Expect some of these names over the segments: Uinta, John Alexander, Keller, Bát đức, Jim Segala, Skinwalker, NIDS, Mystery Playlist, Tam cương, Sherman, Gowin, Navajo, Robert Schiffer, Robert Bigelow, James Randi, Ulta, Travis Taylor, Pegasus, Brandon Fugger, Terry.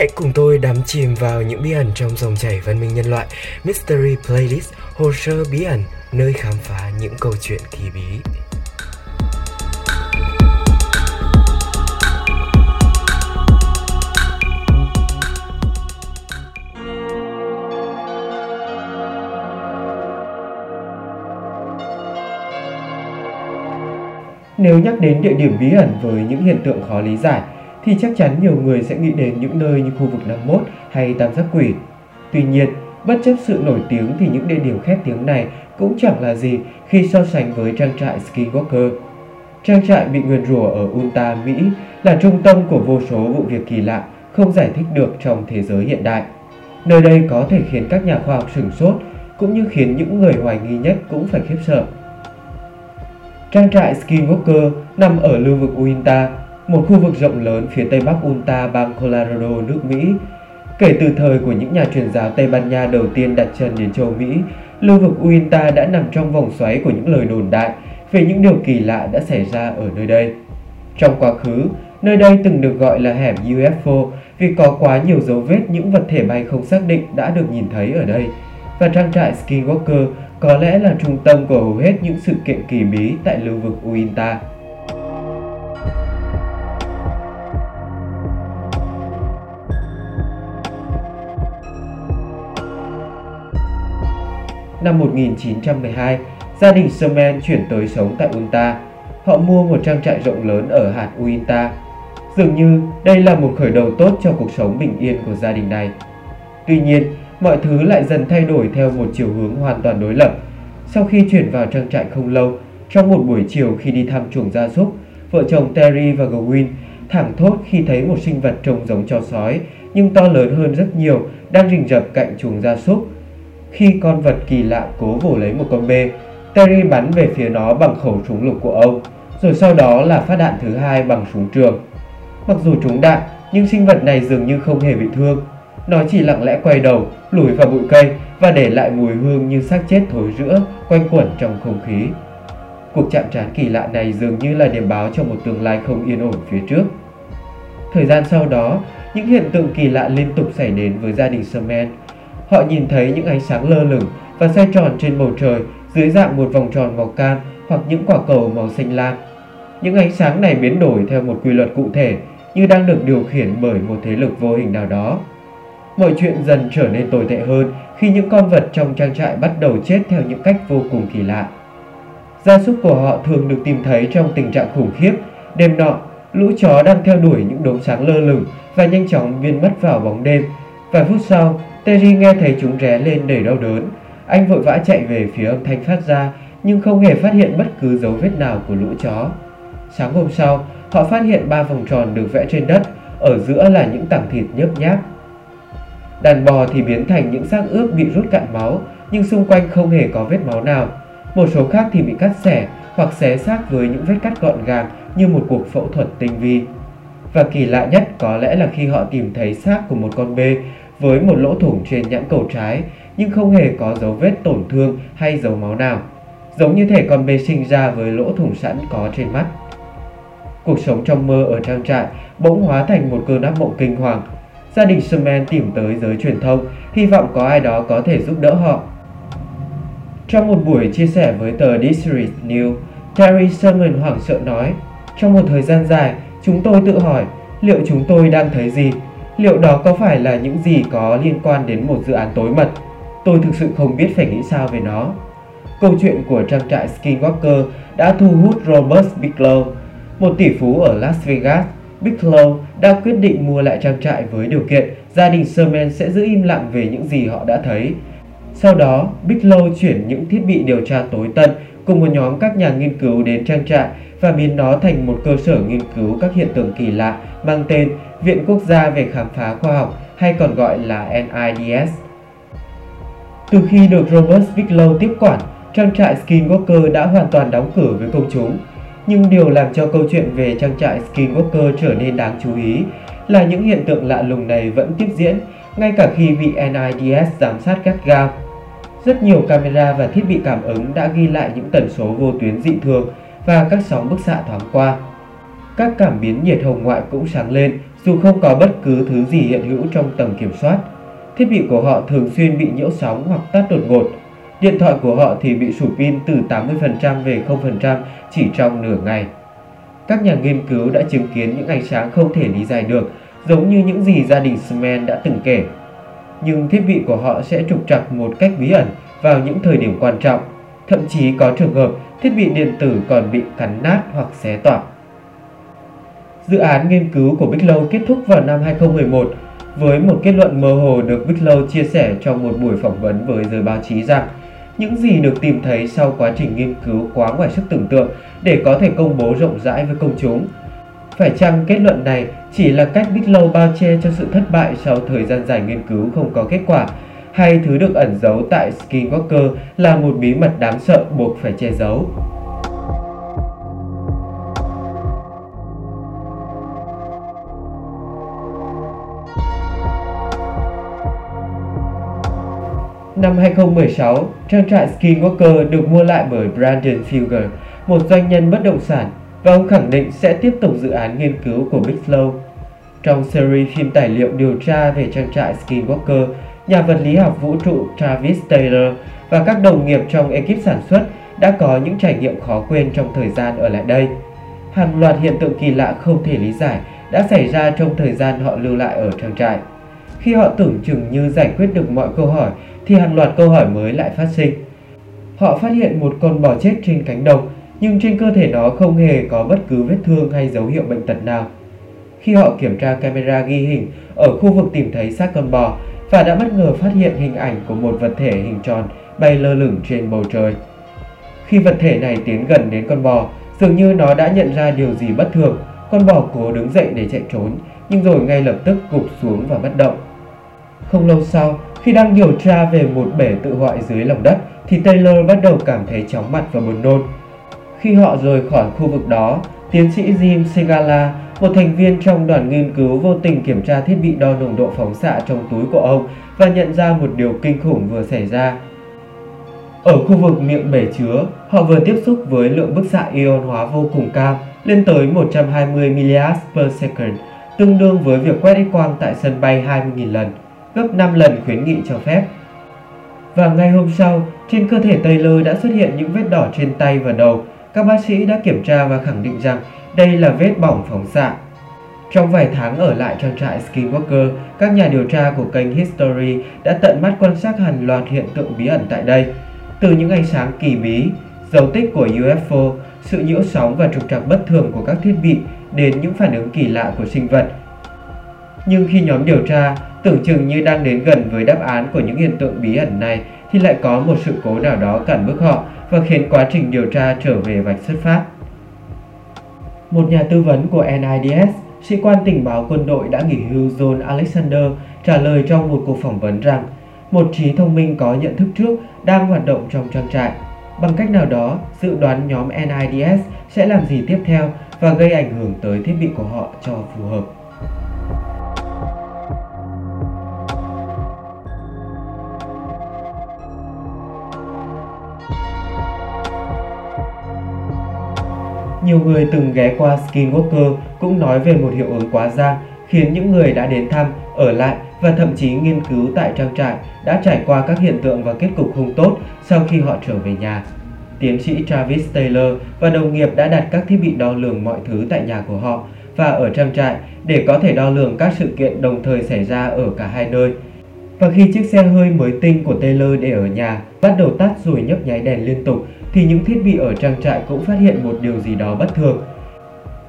Hãy cùng tôi đắm chìm vào những bí ẩn trong dòng chảy văn minh nhân loại. Mystery Playlist, hồ sơ bí ẩn, nơi khám phá những câu chuyện kỳ bí. Nếu nhắc đến địa điểm bí ẩn với những hiện tượng khó lý giải, thì chắc chắn nhiều người sẽ nghĩ đến những nơi như khu vực 51 hay tam giác quỷ. Tuy nhiên, bất chấp sự nổi tiếng thì những địa điểm khét tiếng này cũng chẳng là gì khi so sánh với trang trại Skinwalker. Trang trại bị nguyền rủa ở Ulta, Mỹ là trung tâm của vô số vụ việc kỳ lạ không giải thích được trong thế giới hiện đại. Nơi đây có thể khiến các nhà khoa học sửng sốt cũng như khiến những người hoài nghi nhất cũng phải khiếp sợ. Trang trại Skinwalker nằm ở lưu vực Uinta, một khu vực rộng lớn phía tây bắc Utah, bang Colorado, nước Mỹ. Kể từ thời của những nhà truyền giáo Tây Ban Nha đầu tiên đặt chân đến châu Mỹ, lưu vực Uinta đã nằm trong vòng xoáy của những lời đồn đại về những điều kỳ lạ đã xảy ra ở nơi đây. Trong quá khứ, nơi đây từng được gọi là hẻm UFO vì có quá nhiều dấu vết những vật thể bay không xác định đã được nhìn thấy ở đây, và trang trại Skinwalker có lẽ là trung tâm của hầu hết những sự kiện kỳ bí tại lưu vực Uinta. Năm 1912, gia đình Sherman chuyển tới sống tại Ulta. Họ mua một trang trại rộng lớn ở hạt Uinta. Dường như đây là một khởi đầu tốt cho cuộc sống bình yên của gia đình này. Tuy nhiên, mọi thứ lại dần thay đổi theo một chiều hướng hoàn toàn đối lập. Sau khi chuyển vào trang trại không lâu, trong một buổi chiều khi đi thăm chuồng gia súc, vợ chồng Terry và Gowin thảng thốt khi thấy một sinh vật trông giống chó sói nhưng to lớn hơn rất nhiều đang rình rập cạnh chuồng gia súc. Khi con vật kỳ lạ cố vồ lấy một con bê, Terry bắn về phía nó bằng khẩu súng lục của ông, rồi sau đó là phát đạn thứ hai bằng súng trường. Mặc dù trúng đạn, nhưng sinh vật này dường như không hề bị thương. Nó chỉ lặng lẽ quay đầu, lủi vào bụi cây và để lại mùi hương như xác chết thối rữa quanh quẩn trong không khí. Cuộc chạm trán kỳ lạ này dường như là điểm báo cho một tương lai không yên ổn phía trước. Thời gian sau đó, những hiện tượng kỳ lạ liên tục xảy đến với gia đình Sherman. Họ nhìn thấy những ánh sáng lơ lửng và xoay tròn trên bầu trời dưới dạng một vòng tròn màu cam hoặc những quả cầu màu xanh lam. Những ánh sáng này biến đổi theo một quy luật cụ thể như đang được điều khiển bởi một thế lực vô hình nào đó. Mọi chuyện dần trở nên tồi tệ hơn khi những con vật trong trang trại bắt đầu chết theo những cách vô cùng kỳ lạ. Gia súc của họ thường được tìm thấy trong tình trạng khủng khiếp. Đêm nọ, lũ chó đang theo đuổi những đốm sáng lơ lửng và nhanh chóng biến mất vào bóng đêm. Vài phút sau, Terry nghe thấy chúng ré lên đầy đau đớn. Anh vội vã chạy về phía âm thanh phát ra nhưng không hề phát hiện bất cứ dấu vết nào của lũ chó. Sáng hôm sau, họ phát hiện 3 vòng tròn được vẽ trên đất, ở giữa là những tảng thịt nhớp nháp. Đàn bò thì biến thành những xác ướp bị rút cạn máu nhưng xung quanh không hề có vết máu nào. Một số khác thì bị cắt xẻ hoặc xé xác với những vết cắt gọn gàng như một cuộc phẫu thuật tinh vi. Và kỳ lạ nhất có lẽ là khi họ tìm thấy xác của một con bê với một lỗ thủng trên nhãn cầu trái nhưng không hề có dấu vết tổn thương hay dấu máu nào, giống như thể con bê sinh ra với lỗ thủng sẵn có trên mắt. Cuộc sống trong mơ ở trang trại bỗng hóa thành một cơn ác mộng kinh hoàng. Gia đình Sherman tìm tới giới truyền thông, hy vọng có ai đó có thể giúp đỡ họ. Trong một buổi chia sẻ với tờ District News, Terry Sherman hoảng sợ nói: "Trong một thời gian dài, chúng tôi tự hỏi liệu chúng tôi đang thấy gì? Liệu đó có phải là những gì có liên quan đến một dự án tối mật? Tôi thực sự không biết phải nghĩ sao về nó." Câu chuyện của trang trại Skinwalker đã thu hút Robert Bigelow, một tỷ phú ở Las Vegas. Bigelow đã quyết định mua lại trang trại với điều kiện gia đình Sherman sẽ giữ im lặng về những gì họ đã thấy. Sau đó, Bigelow chuyển những thiết bị điều tra tối tân cùng một nhóm các nhà nghiên cứu đến trang trại và biến nó thành một cơ sở nghiên cứu các hiện tượng kỳ lạ mang tên Viện Quốc gia về Khám phá Khoa học, hay còn gọi là NIDS. Từ khi được Robert Bigelow tiếp quản, trang trại Skinwalker đã hoàn toàn đóng cửa với công chúng. Nhưng điều làm cho câu chuyện về trang trại Skinwalker trở nên đáng chú ý là những hiện tượng lạ lùng này vẫn tiếp diễn, ngay cả khi bị NIDS giám sát gắt gao. Rất nhiều camera và thiết bị cảm ứng đã ghi lại những tần số vô tuyến dị thường và các sóng bức xạ thoáng qua. Các cảm biến nhiệt hồng ngoại cũng sáng lên Dù không có bất cứ thứ gì hiện hữu trong tầm kiểm soát, thiết bị của họ thường xuyên bị nhiễu sóng hoặc tắt đột ngột. Điện thoại của họ thì bị sụp pin từ 80% về 0% chỉ trong nửa ngày. Các nhà nghiên cứu đã chứng kiến những ánh sáng không thể lý giải được, giống như những gì gia đình Sherman đã từng kể. Nhưng thiết bị của họ sẽ trục trặc một cách bí ẩn vào những thời điểm quan trọng. Thậm chí có trường hợp thiết bị điện tử còn bị cắn nát hoặc xé toạc. Dự án nghiên cứu của Bigelow kết thúc vào năm 2011 với một kết luận mơ hồ được Bigelow chia sẻ trong một buổi phỏng vấn với giới báo chí rằng những gì được tìm thấy sau quá trình nghiên cứu quá ngoài sức tưởng tượng để có thể công bố rộng rãi với công chúng. Phải chăng kết luận này chỉ là cách Bigelow bao che cho sự thất bại sau thời gian dài nghiên cứu không có kết quả, hay thứ được ẩn giấu tại Skinwalker là một bí mật đáng sợ buộc phải che giấu? Năm 2016, trang trại Skinwalker được mua lại bởi Brandon Fugger, một doanh nhân bất động sản, và ông khẳng định sẽ tiếp tục dự án nghiên cứu của Bigelow. Trong series phim tài liệu điều tra về trang trại Skinwalker, nhà vật lý học vũ trụ Travis Taylor và các đồng nghiệp trong ekip sản xuất đã có những trải nghiệm khó quên trong thời gian ở lại đây. Hàng loạt hiện tượng kỳ lạ không thể lý giải đã xảy ra trong thời gian họ lưu lại ở trang trại. Khi họ tưởng chừng như giải quyết được mọi câu hỏi thì hàng loạt câu hỏi mới lại phát sinh. Họ phát hiện một con bò chết trên cánh đồng nhưng trên cơ thể nó không hề có bất cứ vết thương hay dấu hiệu bệnh tật nào. Khi họ kiểm tra camera ghi hình ở khu vực tìm thấy xác con bò, và đã bất ngờ phát hiện hình ảnh của một vật thể hình tròn bay lơ lửng trên bầu trời. Khi vật thể này tiến gần đến con bò, dường như nó đã nhận ra điều gì bất thường. Con bò cố đứng dậy để chạy trốn, nhưng rồi ngay lập tức gục xuống và bất động. Không lâu sau, khi đang điều tra về một bể tự hoại dưới lòng đất, thì Taylor bắt đầu cảm thấy chóng mặt và buồn nôn. Khi họ rời khỏi khu vực đó, tiến sĩ Jim Segala, một thành viên trong đoàn nghiên cứu, vô tình kiểm tra thiết bị đo nồng độ phóng xạ trong túi của ông và nhận ra một điều kinh khủng vừa xảy ra. Ở khu vực miệng bể chứa, họ vừa tiếp xúc với lượng bức xạ ion hóa vô cùng cao, lên tới 120 milliamps per second, tương đương với việc quét X-quang tại sân bay 20.000 lần, gấp 5 lần khuyến nghị cho phép. Và ngay hôm sau, trên cơ thể Taylor đã xuất hiện những vết đỏ trên tay và đầu. Các bác sĩ đã kiểm tra và khẳng định rằng đây là vết bỏng phóng xạ. Trong vài tháng ở lại trang trại Skinwalker, các nhà điều tra của kênh History đã tận mắt quan sát hàng loạt hiện tượng bí ẩn tại đây. Từ những ánh sáng kỳ bí, dấu tích của UFO, sự nhiễu sóng và trục trặc bất thường của các thiết bị đến những phản ứng kỳ lạ của sinh vật. Nhưng khi nhóm điều tra tưởng chừng như đang đến gần với đáp án của những hiện tượng bí ẩn này thì lại có một sự cố nào đó cản bước họ và khiến quá trình điều tra trở về vạch xuất phát. Một nhà tư vấn của NIDS, sĩ quan tình báo quân đội đã nghỉ hưu John Alexander, trả lời trong một cuộc phỏng vấn rằng một trí thông minh có nhận thức trước đang hoạt động trong trang trại. Bằng cách nào đó, dự đoán nhóm NIDS sẽ làm gì tiếp theo và gây ảnh hưởng tới thiết bị của họ cho phù hợp. Nhiều người từng ghé qua Skinwalker cũng nói về một hiệu ứng quá giang khiến những người đã đến thăm, ở lại và thậm chí nghiên cứu tại trang trại đã trải qua các hiện tượng và kết cục không tốt sau khi họ trở về nhà. Tiến sĩ Travis Taylor và đồng nghiệp đã đặt các thiết bị đo lường mọi thứ tại nhà của họ và ở trang trại để có thể đo lường các sự kiện đồng thời xảy ra ở cả hai nơi. Và khi chiếc xe hơi mới tinh của Taylor để ở nhà bắt đầu tắt rồi nhấp nháy đèn liên tục, thì những thiết bị ở trang trại cũng phát hiện một điều gì đó bất thường.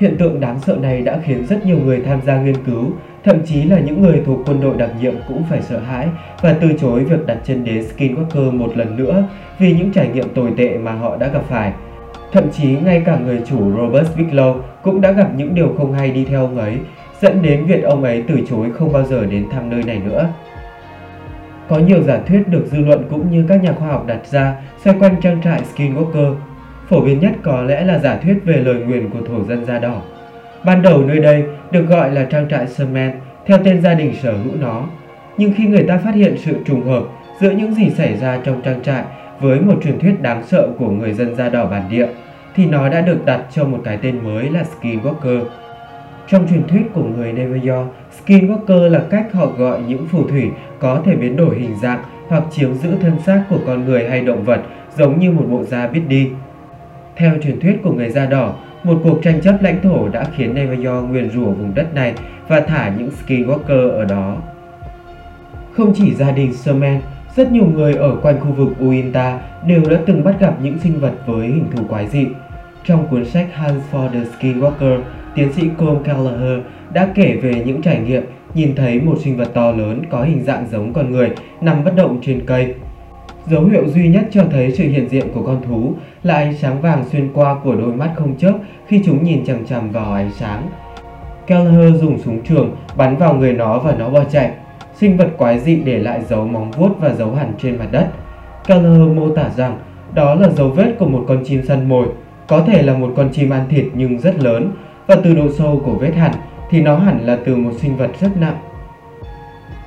Hiện tượng đáng sợ này đã khiến rất nhiều người tham gia nghiên cứu, thậm chí là những người thuộc quân đội đặc nhiệm cũng phải sợ hãi và từ chối việc đặt chân đến Skinwalker một lần nữa vì những trải nghiệm tồi tệ mà họ đã gặp phải. Thậm chí ngay cả người chủ Robert Bigelow cũng đã gặp những điều không hay đi theo ông ấy, dẫn đến việc ông ấy từ chối không bao giờ đến thăm nơi này nữa. Có nhiều giả thuyết được dư luận cũng như các nhà khoa học đặt ra xoay quanh trang trại Skinwalker. Phổ biến nhất có lẽ là giả thuyết về lời nguyền của thổ dân da đỏ. Ban đầu nơi đây được gọi là trang trại Sherman theo tên gia đình sở hữu nó. Nhưng khi người ta phát hiện sự trùng hợp giữa những gì xảy ra trong trang trại với một truyền thuyết đáng sợ của người dân da đỏ bản địa, thì nó đã được đặt cho một cái tên mới là Skinwalker. Trong truyền thuyết của người Navajo, Skinwalker là cách họ gọi những phù thủy có thể biến đổi hình dạng hoặc chiếm giữ thân xác của con người hay động vật, giống như một bộ da biết đi. Theo truyền thuyết của người da đỏ, một cuộc tranh chấp lãnh thổ đã khiến Navajo nguyền rủa vùng đất này và thả những Skinwalker ở đó. Không chỉ gia đình Sherman, rất nhiều người ở quanh khu vực Uinta đều đã từng bắt gặp những sinh vật với hình thù quái dị. Trong cuốn sách Hunt for the Skinwalker, tiến sĩ Keller đã kể về những trải nghiệm nhìn thấy một sinh vật to lớn có hình dạng giống con người nằm bất động trên cây. Dấu hiệu duy nhất cho thấy sự hiện diện của con thú là ánh sáng vàng xuyên qua của đôi mắt không chớp khi chúng nhìn chằm chằm vào ánh sáng. Keller dùng súng trường bắn vào người nó và nó bỏ chạy. Sinh vật quái dị để lại dấu móng vuốt và dấu hằn trên mặt đất. Keller mô tả rằng đó là dấu vết của một con chim săn mồi, có thể là một con chim ăn thịt nhưng rất lớn, và từ độ sâu của vết hằn thì nó hẳn là từ một sinh vật rất nặng.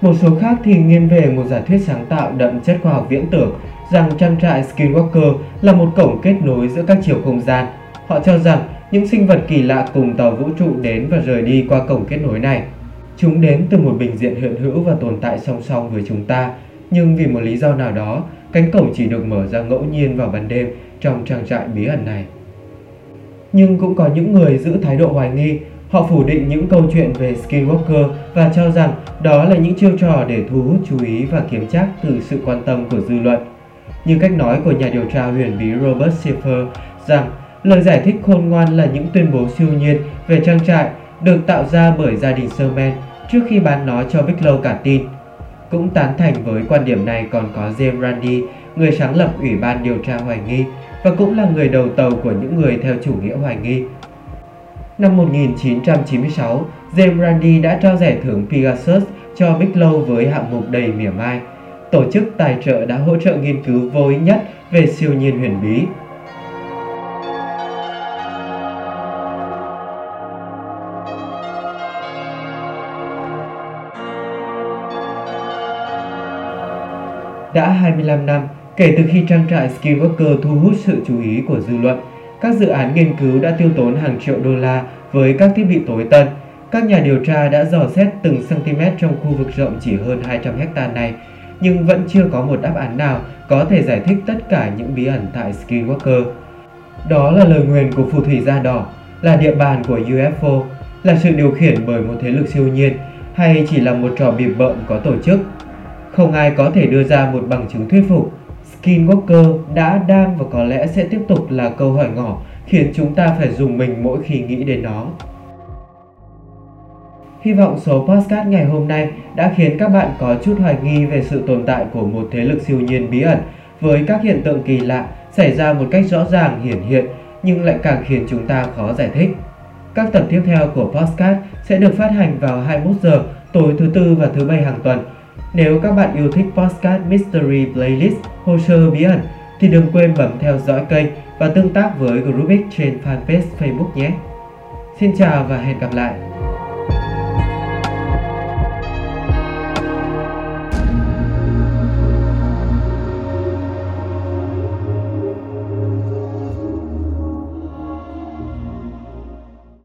Một số khác thì nghiêng về một giả thuyết sáng tạo đậm chất khoa học viễn tưởng rằng trang trại Skinwalker là một cổng kết nối giữa các chiều không gian. Họ cho rằng những sinh vật kỳ lạ cùng tàu vũ trụ đến và rời đi qua cổng kết nối này. Chúng đến từ một bình diện hiện hữu và tồn tại song song với chúng ta, nhưng vì một lý do nào đó, cánh cổng chỉ được mở ra ngẫu nhiên vào ban đêm trong trang trại bí ẩn này. Nhưng cũng có những người giữ thái độ hoài nghi, họ phủ định những câu chuyện về Skinwalker và cho rằng đó là những chiêu trò để thu hút chú ý và kiếm trác từ sự quan tâm của dư luận. Như cách nói của nhà điều tra huyền bí Robert Schiffer rằng lời giải thích khôn ngoan là những tuyên bố siêu nhiên về trang trại được tạo ra bởi gia đình Sherman trước khi bán nó cho Bigelow cả tin. Cũng tán thành với quan điểm này còn có James Randi, người sáng lập Ủy ban điều tra hoài nghi và cũng là người đầu tàu của những người theo chủ nghĩa hoài nghi. Năm 1996, James Randi đã trao giải thưởng Pegasus cho Bigelow với hạng mục đầy mỉa mai. Tổ chức tài trợ đã hỗ trợ nghiên cứu vô ích nhất về siêu nhiên huyền bí. Đã 25 năm kể từ khi trang trại Skinwalker thu hút sự chú ý của dư luận, các dự án nghiên cứu đã tiêu tốn hàng triệu đô la với các thiết bị tối tân. Các nhà điều tra đã dò xét từng cm trong khu vực rộng chỉ hơn 200 hecta này, nhưng vẫn chưa có một đáp án nào có thể giải thích tất cả những bí ẩn tại Skinwalker. Đó là lời nguyền của phù thủy da đỏ, là địa bàn của UFO, là sự điều khiển bởi một thế lực siêu nhiên, hay chỉ là một trò bịp bợm có tổ chức. Không ai có thể đưa ra một bằng chứng thuyết phục. Skinwalker đã, đang và có lẽ sẽ tiếp tục là câu hỏi ngỏ khiến chúng ta phải rùng mình mỗi khi nghĩ đến nó. Hy vọng số podcast ngày hôm nay đã khiến các bạn có chút hoài nghi về sự tồn tại của một thế lực siêu nhiên bí ẩn với các hiện tượng kỳ lạ xảy ra một cách rõ ràng hiển hiện nhưng lại càng khiến chúng ta khó giải thích. Các tập tiếp theo của podcast sẽ được phát hành vào 21 giờ tối thứ Tư và thứ Bảy hàng tuần. Nếu các bạn yêu thích podcast Mystery Playlist Hồ sơ bí ẩn thì đừng quên bấm theo dõi kênh và tương tác với Group X trên fanpage Facebook nhé. Xin chào và hẹn gặp lại!